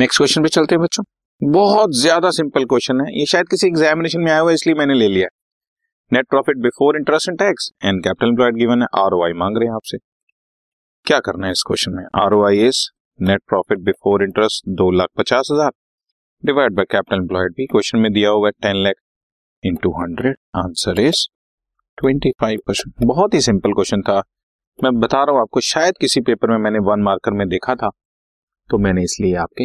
Next question पे चलते हैं बच्चों, बहुत ज्यादा सिंपल क्वेश्चन है, ये शायद किसी एग्जामिनेशन में आया हुआ इसलिए मैंने ले लिया। Net profit before interest and tax and capital employed given है, आरओआई मांग रहे हैं आपसे। क्या करना है इस क्वेश्चन में, ROI is net profit before interest 2,50,000 divide by capital employed भी क्वेश्चन में दिया हुआ है 10 लाख इंटू 100, आंसर इज 25%। बहुत ही सिंपल क्वेश्चन था, मैं बता रहा हूँ आपको, शायद किसी पेपर में मैंने 1 मार्कर में देखा था तो मैंने इसलिए आपके